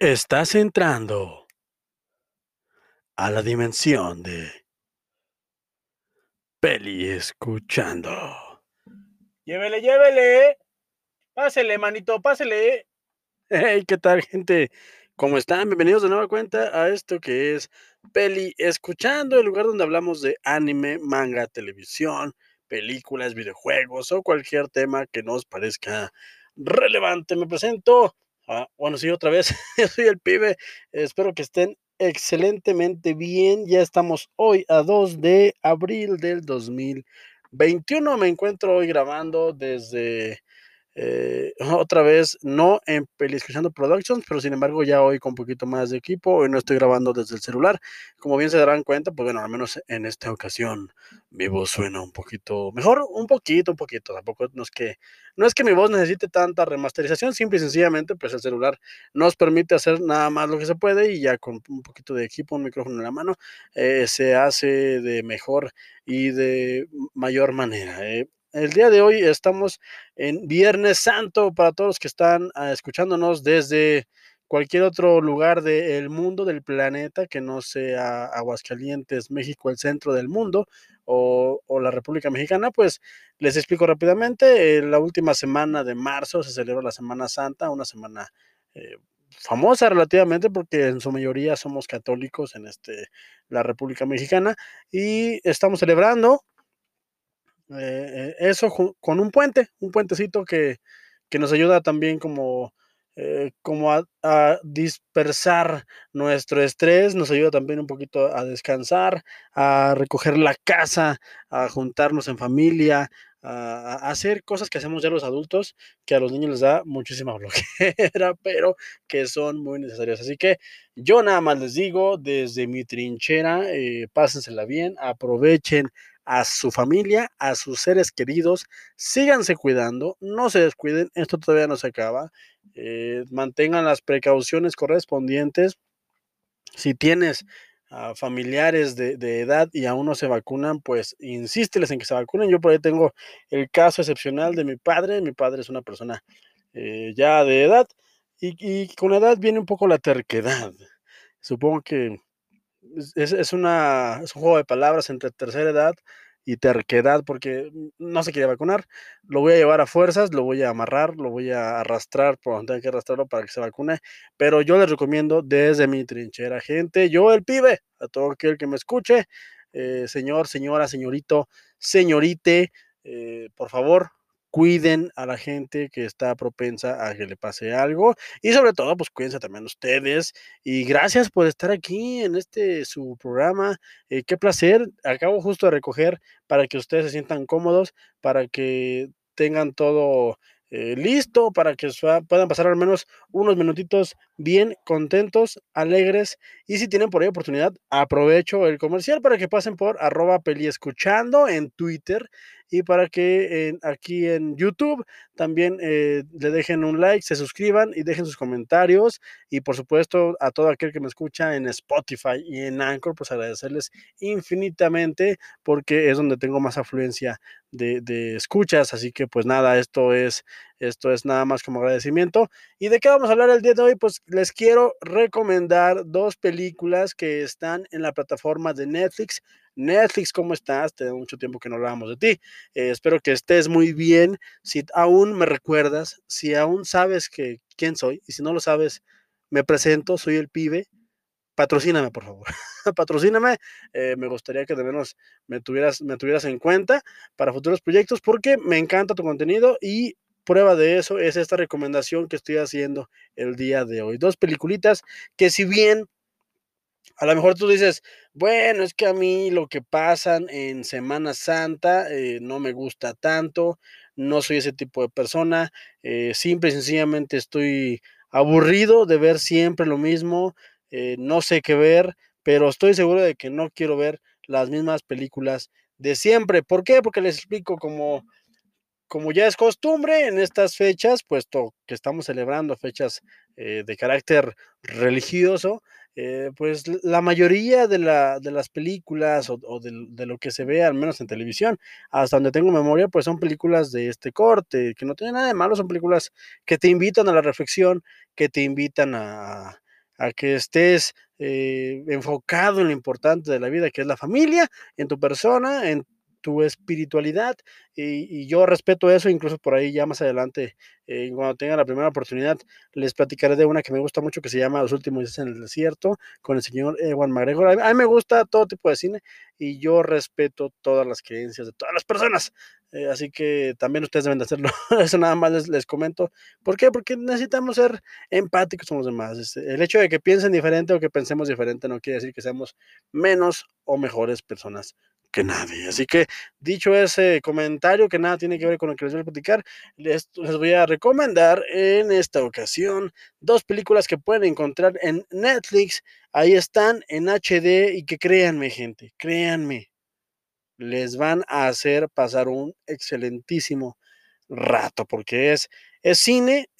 Estás entrando a la dimensión de Peli Escuchando. Llévele, llévele. Pásele, manito, pásele. Hey, ¿qué tal, gente? ¿Cómo están? Bienvenidos de nueva cuenta a esto que es Peli Escuchando, el lugar donde hablamos de anime, manga, televisión, películas, videojuegos o cualquier tema que nos parezca relevante. Me presento. Bueno, sí, otra vez, yo soy el pibe, espero que estén excelentemente bien, ya estamos hoy a 2 de abril del 2021, me encuentro hoy grabando desde, otra vez, no en Peli Escuchando Productions, pero sin embargo ya hoy con un poquito más de equipo, hoy no estoy grabando desde el celular, como bien se darán cuenta, pues bueno, al menos en esta ocasión, mi voz suena un poquito mejor, un poquito, tampoco no es que mi voz necesite tanta remasterización, simple y sencillamente, pues el celular nos permite hacer nada más lo que se puede y ya con un poquito de equipo, un micrófono en la mano, se hace de mejor y de mayor manera. El día de hoy estamos en Viernes Santo para todos los que están escuchándonos desde cualquier otro lugar del mundo, del planeta, que no sea Aguascalientes, México, el centro del mundo, o la República Mexicana, pues les explico rápidamente. La última semana de marzo se celebra la Semana Santa, una semana famosa relativamente porque en su mayoría somos católicos en la República Mexicana, y estamos celebrando eso con un puentecito que nos ayuda también como a dispersar nuestro estrés, nos ayuda también un poquito a descansar, a recoger la casa, a juntarnos en familia, a hacer cosas que hacemos ya los adultos, que a los niños les da muchísima flojera, pero que son muy necesarias. Así que yo nada más les digo, desde mi trinchera, pásensela bien, aprovechen a su familia, a sus seres queridos, síganse cuidando, no se descuiden, esto todavía no se acaba, mantengan las precauciones correspondientes, si tienes familiares de edad y aún no se vacunan, pues insísteles en que se vacunen. Yo por ahí tengo el caso excepcional de mi padre es una persona ya de edad, y con la edad viene un poco la terquedad, supongo que es un juego de palabras entre tercera edad y terquedad, porque no se quiere vacunar, lo voy a llevar a fuerzas, lo voy a amarrar, lo voy a arrastrar por donde tenga que arrastrarlo para que se vacune, pero yo les recomiendo desde mi trinchera, gente, yo el pibe, a todo aquel que me escuche, señor, señora, señorito, señorite, por favor, cuiden a la gente que está propensa a que le pase algo y sobre todo pues cuídense también ustedes y gracias por estar aquí en su programa, qué placer, acabo justo de recoger para que ustedes se sientan cómodos, para que tengan todo listo, para que puedan pasar al menos unos minutitos bien contentos, alegres, y si tienen por ahí oportunidad, aprovecho el comercial para que pasen por @peliescuchando en Twitter, y para que aquí en YouTube también le dejen un like, se suscriban y dejen sus comentarios, y por supuesto a todo aquel que me escucha en Spotify y en Anchor, pues agradecerles infinitamente porque es donde tengo más afluencia de escuchas, así que pues nada, esto es nada más como agradecimiento. ¿Y de qué vamos a hablar el día de hoy? Pues les quiero recomendar dos películas que están en la plataforma de Netflix. Netflix, ¿cómo estás? Te da mucho tiempo que no hablábamos de ti. Espero que estés muy bien. Si aún me recuerdas, si aún sabes quién soy, y si no lo sabes, me presento, soy el pibe. Patrocíname, por favor. Patrocíname. Me gustaría que de menos me tuvieras en cuenta para futuros proyectos porque me encanta tu contenido y prueba de eso es esta recomendación que estoy haciendo el día de hoy. Dos peliculitas que si bien a lo mejor tú dices, bueno, es que a mí lo que pasan en Semana Santa no me gusta tanto, no soy ese tipo de persona, simple y sencillamente estoy aburrido de ver siempre lo mismo. No sé qué ver, pero estoy seguro de que no quiero ver las mismas películas de siempre. ¿Por qué? Porque les explico, como ya es costumbre en estas fechas, puesto que estamos celebrando fechas de carácter religioso, pues la mayoría de las películas o de lo que se ve, al menos en televisión, hasta donde tengo memoria, pues son películas de este corte, que no tienen nada de malo, son películas que te invitan a la reflexión, que te invitan a a que estés enfocado en lo importante de la vida, que es la familia, en tu persona, en tu espiritualidad, y yo respeto eso. Incluso por ahí ya más adelante, cuando tenga la primera oportunidad, les platicaré de una que me gusta mucho, que se llama Los Últimos Días en el Desierto, con el señor Ewan McGregor. A mí me gusta todo tipo de cine, y yo respeto todas las creencias de todas las personas, así que también ustedes deben de hacerlo. Eso nada más les comento. ¿Por qué? Porque necesitamos ser empáticos con los demás. El hecho de que piensen diferente o que pensemos diferente no quiere decir que seamos menos o mejores personas que nadie. Así que, dicho ese comentario que nada tiene que ver con lo que les voy a platicar, les voy a recomendar en esta ocasión 2 películas que pueden encontrar en Netflix. Ahí están en HD, y que créanme, gente, créanme, les van a hacer pasar un excelentísimo rato, porque es cine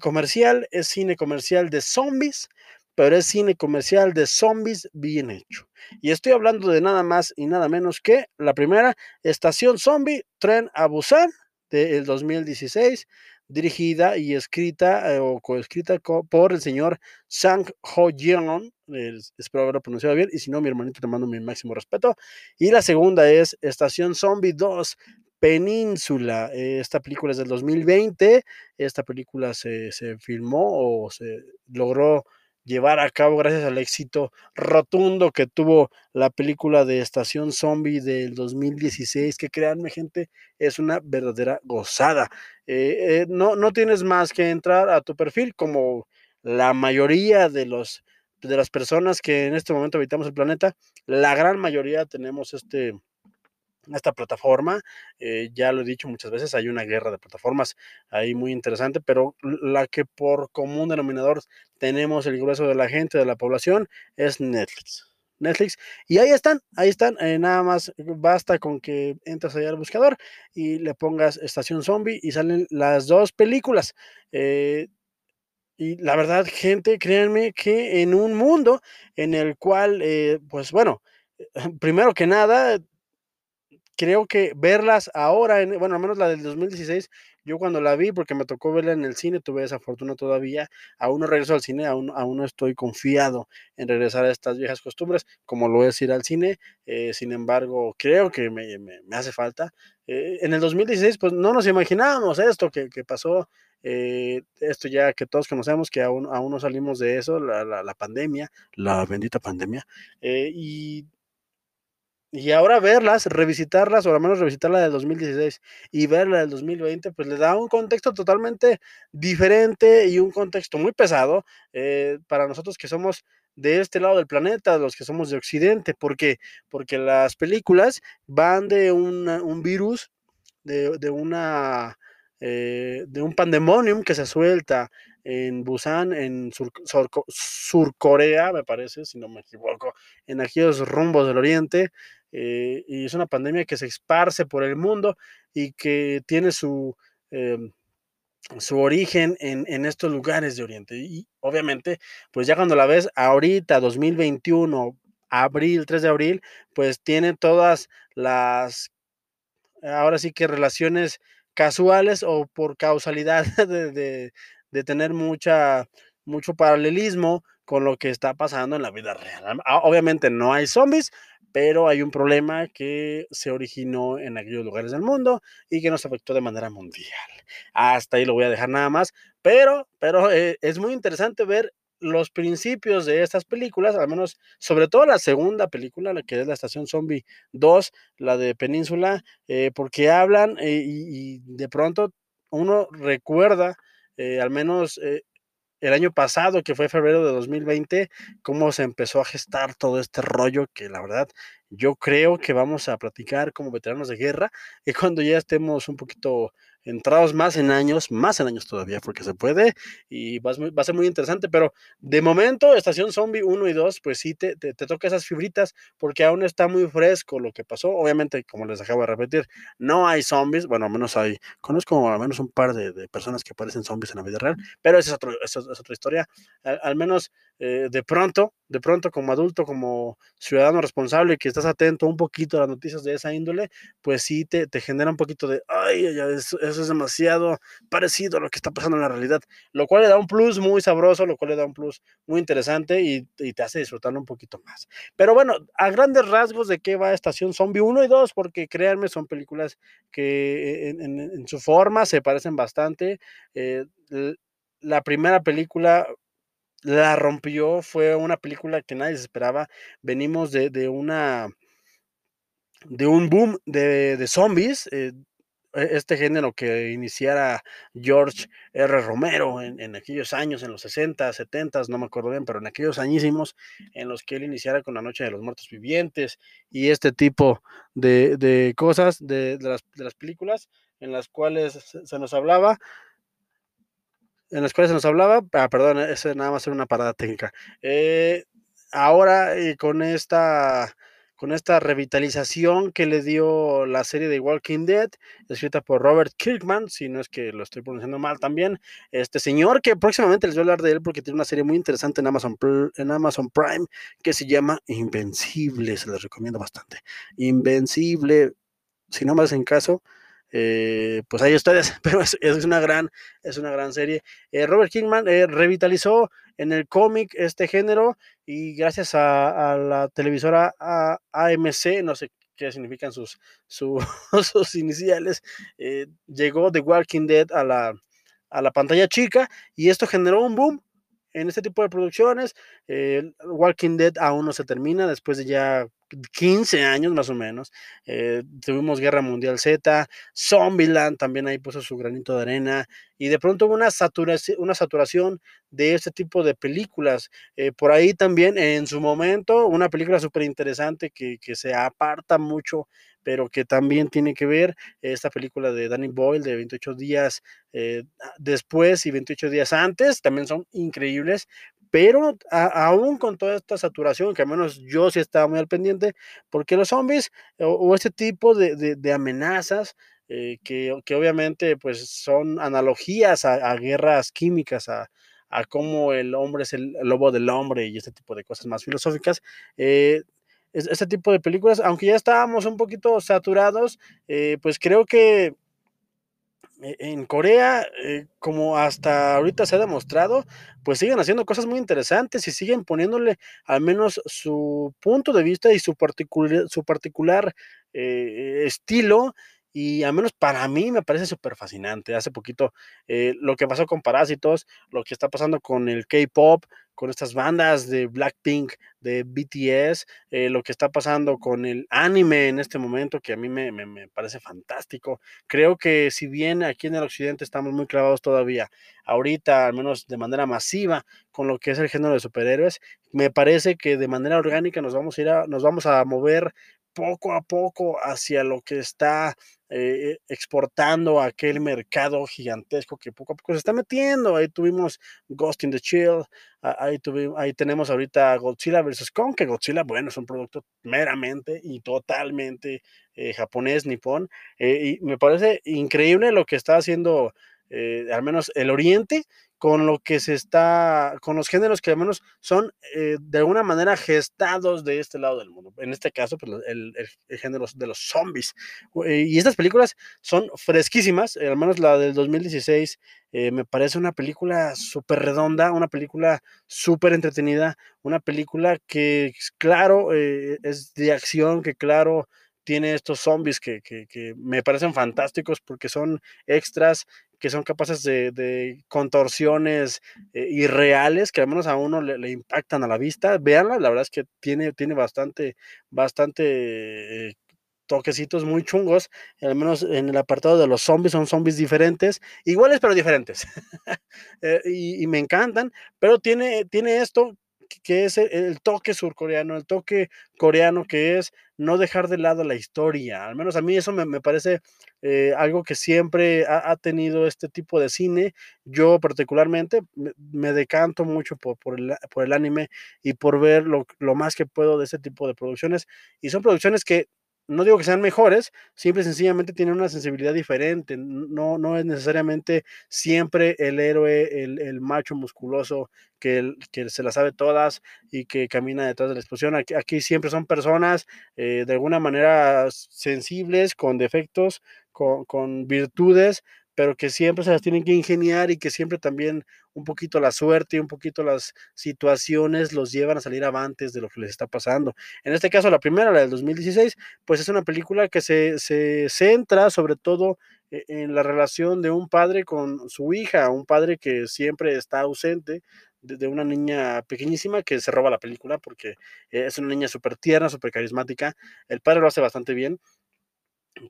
comercial, es cine comercial de zombies, pero es cine comercial de zombies bien hecho. Y estoy hablando de nada más y nada menos que la primera, Estación Zombie, Tren a Busan, del 2016, dirigida y escrita o coescrita por el señor Sang-ho Yeon. Espero haberlo pronunciado bien, y si no, mi hermanito, te mando mi máximo respeto. Y la segunda es Estación Zombie 2, Península. Esta película es del 2020. Esta película se filmó o se logró llevar a cabo gracias al éxito rotundo que tuvo la película de Estación Zombie del 2016, que créanme, gente, es una verdadera gozada. No tienes más que entrar a tu perfil, como la mayoría de las personas que en este momento habitamos el planeta. La gran mayoría tenemos esta plataforma, ya lo he dicho muchas veces, hay una guerra de plataformas ahí muy interesante, pero la que por común denominador tenemos el grueso de la gente, de la población, es Netflix, y ahí están, nada más basta con que entres allá al buscador y le pongas Estación Zombie y salen las 2 películas. Y la verdad, gente, créanme que en un mundo en el cual, pues bueno, primero que nada, creo que verlas ahora, bueno, al menos la del 2016, yo cuando la vi, porque me tocó verla en el cine, tuve esa fortuna todavía, aún no regreso al cine, aún no estoy confiado en regresar a estas viejas costumbres, como lo es ir al cine. Sin embargo, creo que me hace falta. En el 2016, pues no nos imaginábamos esto que pasó, esto ya que todos conocemos, que aún no salimos de eso, la pandemia, la bendita pandemia, y ahora verlas, revisitarlas, o al menos revisitar la del 2016 y ver la del 2020, pues le da un contexto totalmente diferente y un contexto muy pesado para nosotros que somos de este lado del planeta, los que somos de Occidente. ¿Por qué? Porque las películas van de un virus, de un pandemonium que se suelta en Busan, en Surcorea, me parece, si no me equivoco, en aquellos rumbos del oriente, y es una pandemia que se esparce por el mundo y que tiene su origen en estos lugares de oriente. Y obviamente, pues ya cuando la ves ahorita, 2021, abril, 3 de abril, pues tiene todas las, ahora sí que relaciones casuales o por causalidad de tener mucho paralelismo con lo que está pasando en la vida real. Obviamente no hay zombies, pero hay un problema que se originó en aquellos lugares del mundo y que nos afectó de manera mundial. Hasta ahí lo voy a dejar nada más, pero es muy interesante ver los principios de estas películas, al menos, sobre todo la segunda película, la que es la Estación Zombie 2, la de Península, porque hablan y de pronto uno recuerda, al menos el año pasado, que fue febrero de 2020, cómo se empezó a gestar todo este rollo que la verdad yo creo que vamos a platicar como veteranos de guerra, y cuando ya estemos un poquito entrados más en años todavía, porque se puede, y va a ser muy interesante. Pero de momento, Estación Zombie 1 y 2, pues sí, te toca esas fibritas, porque aún está muy fresco lo que pasó. Obviamente, como les acabo de repetir, no hay zombies, bueno, al menos conozco al menos un par de personas que parecen zombies en la vida real, pero esa es otra historia. Al menos de pronto como adulto, como ciudadano responsable que estás atento un poquito a las noticias de esa índole, pues sí te genera un poquito de, ay, ya eso es demasiado parecido a lo que está pasando en la realidad, lo cual le da un plus muy sabroso, lo cual le da un plus muy interesante y te hace disfrutarlo un poquito más. Pero bueno, a grandes rasgos de qué va Estación Zombie 1 y 2, porque créanme, son películas que en su forma se parecen bastante. La primera película la rompió, fue una película que nadie se esperaba. Venimos de un boom de zombies, este género que iniciara George R. Romero en aquellos años, en los 60, 70, no me acuerdo bien, pero en aquellos añísimos en los que él iniciara con La Noche de los Muertos Vivientes y este tipo de cosas, de las películas en las cuales se nos hablaba, perdón, ese nada más era una parada técnica. Ahora con esta revitalización que le dio la serie de Walking Dead, escrita por Robert Kirkman, si no es que lo estoy pronunciando mal también, este señor que próximamente les voy a hablar de él porque tiene una serie muy interesante en Amazon Prime que se llama Invencible, se les recomiendo bastante. Invencible, si no me hacen caso, pues ahí ustedes, pero es una gran serie. Robert Kirkman revitalizó en el cómic este género y gracias a la televisora AMC, no sé qué significan sus iniciales, llegó The Walking Dead a la pantalla chica y esto generó un boom en este tipo de producciones. Walking Dead aún no se termina, después de ya 15 años más o menos, tuvimos Guerra Mundial Z, Zombieland también ahí puso su granito de arena y de pronto hubo una saturación de este tipo de películas. Por ahí también en su momento una película súper interesante que se aparta mucho pero que también tiene que ver, esta película de Danny Boyle de 28 días después y 28 días antes, también son increíbles. Pero aún con toda esta saturación, que al menos yo sí estaba muy al pendiente, porque los zombies o este tipo de amenazas que obviamente pues son analogías a guerras químicas, a cómo el hombre es el lobo del hombre y este tipo de cosas más filosóficas, este tipo de películas, aunque ya estábamos un poquito saturados, pues creo que en Corea, como hasta ahorita se ha demostrado, pues siguen haciendo cosas muy interesantes y siguen poniéndole al menos su punto de vista y su particular estilo, y al menos para mí me parece súper fascinante. Hace poquito lo que pasó con Parásitos, lo que está pasando con el K-pop, con estas bandas de Blackpink, de BTS, lo que está pasando con el anime en este momento, que a mí me parece fantástico. Creo que si bien aquí en el occidente estamos muy clavados todavía, ahorita al menos de manera masiva, con lo que es el género de superhéroes, me parece que de manera orgánica nos vamos a mover poco a poco hacia lo que está exportando aquel mercado gigantesco que poco a poco se está metiendo. Ahí tuvimos Ghost in the Shell, ahí tenemos ahorita Godzilla vs. Kong, que Godzilla, bueno, es un producto meramente y totalmente japonés, nipón, y me parece increíble lo que está haciendo al menos el oriente, con lo que se está, con los géneros que al menos son de alguna manera gestados de este lado del mundo, en este caso pues, el género de los zombies, y estas películas son fresquísimas. Al menos la del 2016 me parece una película súper redonda, una película súper entretenida, una película que claro es de acción, que claro tiene estos zombies que me parecen fantásticos porque son extras que son capaces de contorsiones irreales, que al menos a uno le impactan a la vista. Véanla, la verdad es que tiene bastante toquecitos muy chungos, al menos en el apartado de los zombies. Son zombies diferentes, iguales pero diferentes, y me encantan, pero tiene esto que es el toque surcoreano, el toque coreano, que es no dejar de lado la historia. Al menos a mí eso me parece algo que siempre ha tenido este tipo de cine. Yo particularmente me decanto mucho por el anime y por ver lo más que puedo de este tipo de producciones, y son producciones que no digo que sean mejores, simple y sencillamente tienen una sensibilidad diferente. No es necesariamente siempre el héroe, el macho musculoso que se la sabe todas y que camina detrás de la explosión. Aquí siempre son personas de alguna manera sensibles, con defectos, con virtudes, pero que siempre se las tienen que ingeniar y que siempre también un poquito la suerte y un poquito las situaciones los llevan a salir avantes de lo que les está pasando. En este caso, la primera, la del 2016, pues es una película que se centra sobre todo en la relación de un padre con su hija, un padre que siempre está ausente, de una niña pequeñísima que se roba la película porque es una niña súper tierna, súper carismática. El padre lo hace bastante bien,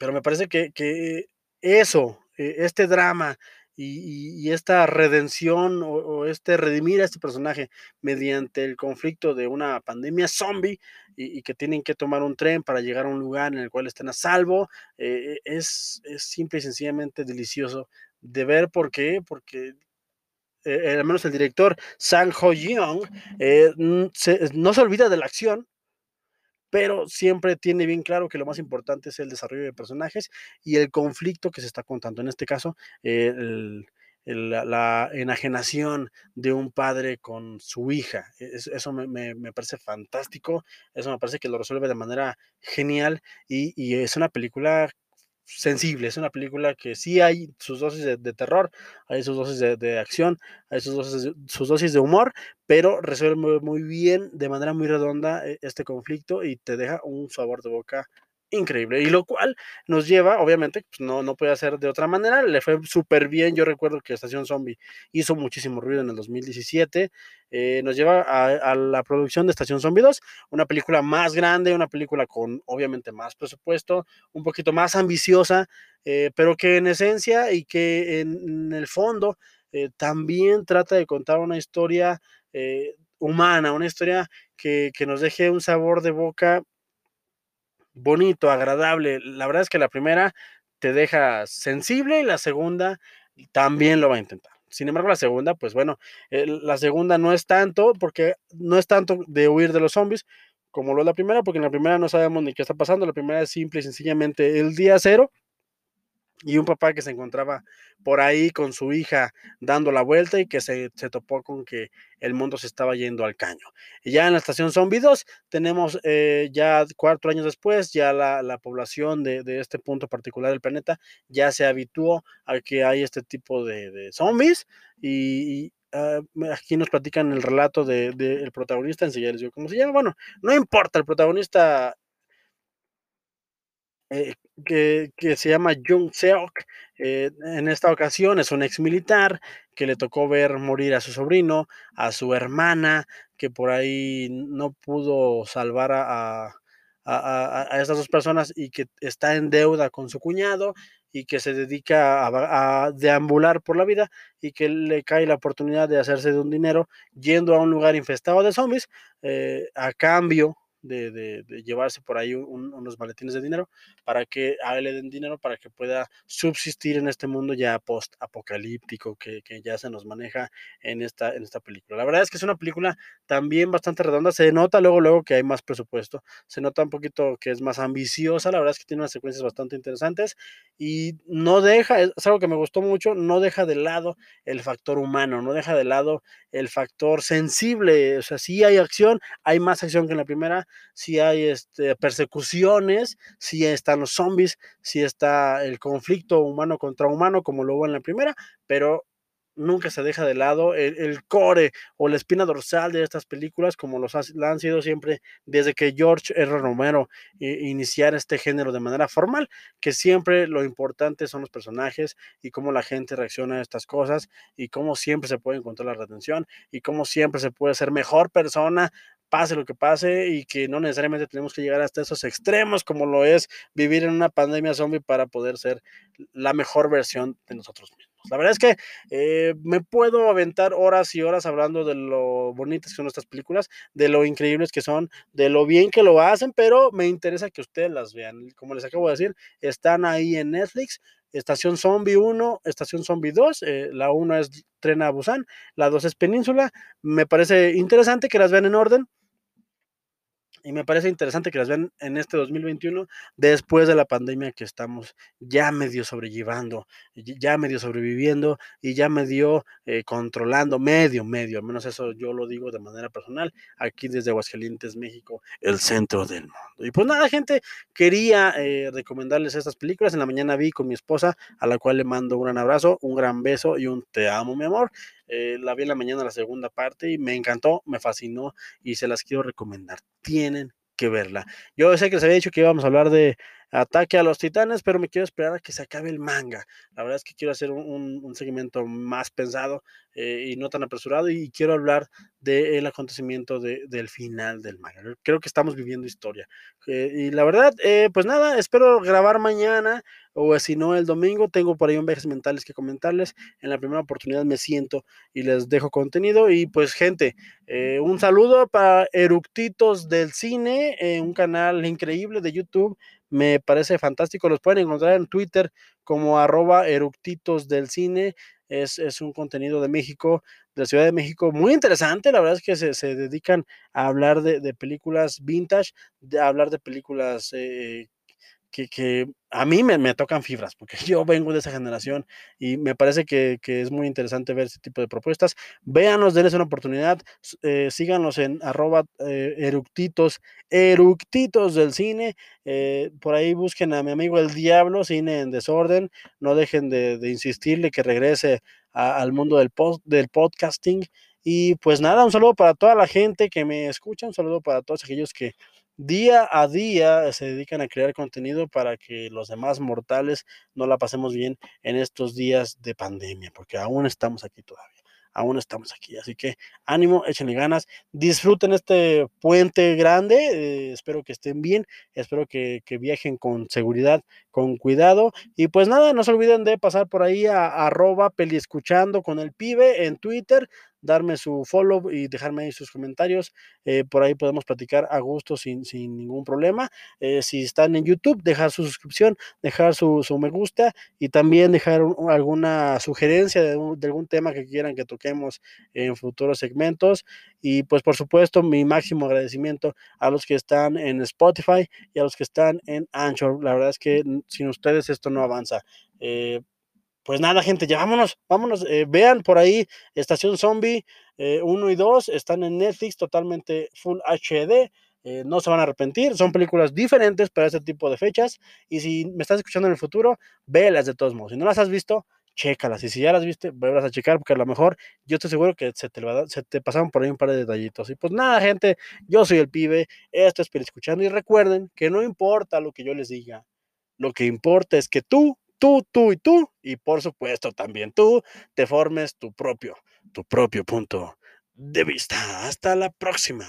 pero me parece que eso... este drama y esta redención o este redimir a este personaje mediante el conflicto de una pandemia zombie y que tienen que tomar un tren para llegar a un lugar en el cual están a salvo, es simple y sencillamente delicioso de ver. ¿Por qué? Porque al menos el director Sang-ho Yeon no se olvida de la acción, pero siempre tiene bien claro que lo más importante es el desarrollo de personajes y el conflicto que se está contando. En este caso, la enajenación de un padre con su hija. Eso me parece fantástico, eso me parece que lo resuelve de manera genial y es una película sensible, es una película que sí hay sus dosis de terror, hay sus dosis de acción, hay sus dosis de humor, pero resuelve muy bien, de manera muy redonda, este conflicto y te deja un sabor de boca increíble, y lo cual nos lleva, obviamente, pues no puede hacer de otra manera, le fue súper bien. Yo recuerdo que Estación Zombie hizo muchísimo ruido en el 2017, nos lleva a la producción de Estación Zombie 2, una película más grande, una película con obviamente más presupuesto, un poquito más ambiciosa, pero que en esencia y que en el fondo también trata de contar una historia humana, una historia que nos deje un sabor de boca bonito, agradable. La verdad es que la primera te deja sensible y la segunda también lo va a intentar. Sin embargo, la segunda, pues bueno, la segunda no es tanto, porque no es tanto de huir de los zombies como lo es la primera, porque en la primera no sabemos ni qué está pasando. La primera es simple y sencillamente el día cero y un papá que se encontraba por ahí con su hija dando la vuelta y que se topó con que el mundo se estaba yendo al caño. Y ya en la Estación Zombie 2 tenemos ya 4 años después, ya la población de este punto particular del planeta ya se habituó a que hay este tipo de zombies y aquí nos platican el relato del protagonista. Enseguida les digo cómo se llama. Bueno, no importa, el protagonista... que se llama Jung Seok, en esta ocasión es un ex militar que le tocó ver morir a su sobrino, a su hermana, que por ahí no pudo salvar a estas dos personas y que está en deuda con su cuñado y que se dedica a deambular por la vida y que le cae la oportunidad de hacerse de un dinero yendo a un lugar infestado de zombies a cambio de llevarse por ahí unos maletines de dinero para que a él le den dinero para que pueda subsistir en este mundo ya post apocalíptico que ya se nos maneja en esta película. La verdad es que es una película también bastante redonda, se nota luego que hay más presupuesto, se nota un poquito que es más ambiciosa. La verdad es que tiene unas secuencias bastante interesantes y no deja, es algo que me gustó mucho, no deja de lado el factor humano, no deja de lado el factor sensible. O sea, sí hay acción, hay más acción que en la primera, si hay persecuciones, si están los zombies, si está el conflicto humano contra humano como lo hubo en la primera, pero nunca se deja de lado el core o la espina dorsal de estas películas, como la han sido siempre desde que George R. Romero iniciara este género de manera formal, que siempre lo importante son los personajes y cómo la gente reacciona a estas cosas y cómo siempre se puede encontrar la retención y cómo siempre se puede ser mejor persona pase lo que pase, y que no necesariamente tenemos que llegar hasta esos extremos como lo es vivir en una pandemia zombie para poder ser la mejor versión de nosotros mismos. La verdad es que me puedo aventar horas y horas hablando de lo bonitas que son estas películas, de lo increíbles que son, de lo bien que lo hacen, pero me interesa que ustedes las vean. Como les acabo de decir, están ahí en Netflix. Estación Zombie 1, Estación Zombie 2, la 1 es Tren a Busan, la 2 es Península. Me parece interesante que las vean en orden. Y me parece interesante que las vean en este 2021, después de la pandemia que estamos ya medio sobrellevando, ya medio sobreviviendo y ya medio controlando, medio, al menos eso yo lo digo de manera personal, aquí desde Aguascalientes, México, el centro del mundo. Y pues nada, gente, quería recomendarles estas películas. En la mañana vi con mi esposa, a la cual le mando un gran abrazo, un gran beso y un te amo, mi amor. La vi en la mañana, la segunda parte, y me encantó, me fascinó y se las quiero recomendar. Tienen que verla. Yo sé que les había dicho que íbamos a hablar de Ataque a los Titanes, pero me quiero esperar a que se acabe el manga. La verdad es que quiero hacer un segmento más pensado y no tan apresurado, y quiero hablar del acontecimiento del final del manga. Creo que estamos viviendo historia. Y la verdad, pues nada, espero grabar mañana, o si no el domingo. Tengo por ahí un viajes mentales que comentarles. En la primera oportunidad me siento y les dejo contenido. Y pues gente, un saludo para Eructitos del Cine, un canal increíble de YouTube. Me parece fantástico, los pueden encontrar en Twitter como @eructitosdelcine, es un contenido de México, de la Ciudad de México, muy interesante. La verdad es que se dedican a hablar de películas vintage, de hablar de películas que a mí me tocan fibras, porque yo vengo de esa generación y me parece que es muy interesante ver ese tipo de propuestas. Véanos, denles una oportunidad, síganos en @eructitos del Cine, por ahí busquen a mi amigo El Diablo, Cine en Desorden. No dejen de insistirle que regrese al mundo del podcasting. Y pues nada, un saludo para toda la gente que me escucha, un saludo para todos aquellos que día a día se dedican a crear contenido para que los demás mortales no la pasemos bien en estos días de pandemia, porque aún estamos aquí todavía, aún estamos aquí. Así que ánimo, échenle ganas, disfruten este puente grande, espero que estén bien, espero que viajen con seguridad, con cuidado. Y pues nada, no se olviden de pasar por ahí a @peliescuchando con el pibe en Twitter, darme su follow y dejarme ahí sus comentarios, por ahí podemos platicar a gusto sin ningún problema. Si están en YouTube, dejar su suscripción, dejar su me gusta, y también dejar alguna sugerencia de algún tema que quieran que toquemos en futuros segmentos. Y pues por supuesto mi máximo agradecimiento a los que están en Spotify y a los que están en Anchor. La verdad es que sin ustedes esto no avanza. Pues nada, gente, ya vámonos, vean por ahí Estación Zombie 1 y 2, están en Netflix totalmente Full HD, no se van a arrepentir, son películas diferentes para este tipo de fechas, y si me estás escuchando en el futuro, vélas de todos modos, si no las has visto, chécalas, y si ya las viste, vuelvas a checar, porque a lo mejor yo estoy seguro que se te pasaron por ahí un par de detallitos. Y pues nada, gente, yo soy el pibe, esto es Peli Escuchando, y recuerden que no importa lo que yo les diga, lo que importa es que tú y tú, y por supuesto también tú, te formes tu propio punto de vista. Hasta la próxima.